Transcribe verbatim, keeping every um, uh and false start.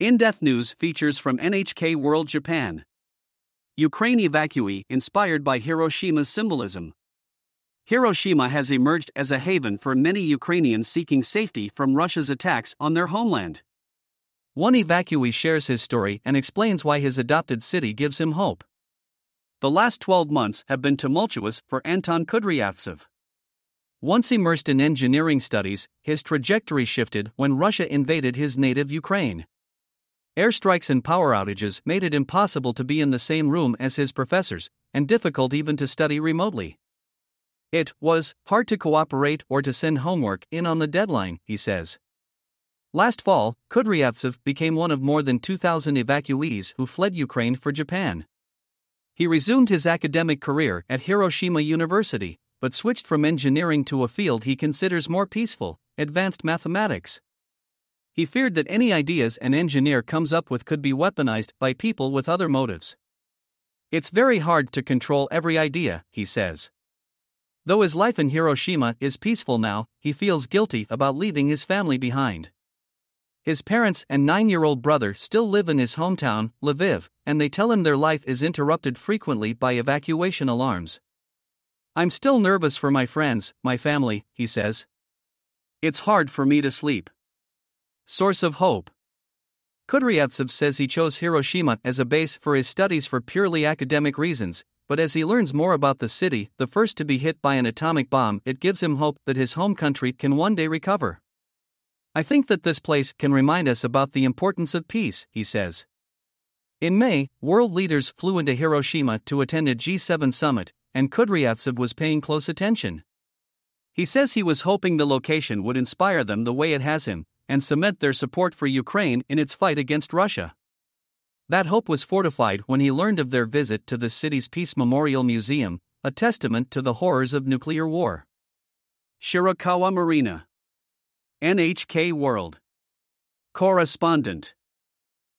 In-depth news features from N H K World Japan. Ukraine evacuee inspired by Hiroshima's symbolism. Hiroshima has emerged as a haven for many Ukrainians seeking safety from Russia's attacks on their homeland. One evacuee shares his story and explains why his adopted city gives him hope. The last twelve months have been tumultuous for Anton Kudryavtsev. Once immersed in engineering studies, his trajectory shifted when Russia invaded his native Ukraine. Airstrikes and power outages made it impossible to be in the same room as his professors, and difficult even to study remotely. It was hard to cooperate or to send homework in on the deadline, he says. Last fall, Kudryavtsev became one of more than two thousand evacuees who fled Ukraine for Japan. He resumed his academic career at Hiroshima University, but switched from engineering to a field he considers more peaceful, advanced mathematics. He feared that any ideas an engineer comes up with could be weaponized by people with other motives. It's very hard to control every idea, he says. Though his life in Hiroshima is peaceful now, he feels guilty about leaving his family behind. His parents and nine-year-old brother still live in his hometown, Lviv, and they tell him their life is interrupted frequently by evacuation alarms. "I'm still nervous for my friends, my family," he says. "It's hard for me to sleep." Source of hope. Kudryavtsev says he chose Hiroshima as a base for his studies for purely academic reasons, but as he learns more about the city, the first to be hit by an atomic bomb, it gives him hope that his home country can one day recover. "I think that this place can remind us about the importance of peace," he says. In May, world leaders flew into Hiroshima to attend a G seven summit, and Kudryavtsev was paying close attention. He says he was hoping the location would inspire them the way it has him, and cement their support for Ukraine in its fight against Russia. That hope was fortified when he learned of their visit to the city's Peace Memorial Museum, a testament to the horrors of nuclear war. Shirakawa Marina. N H K World Correspondent.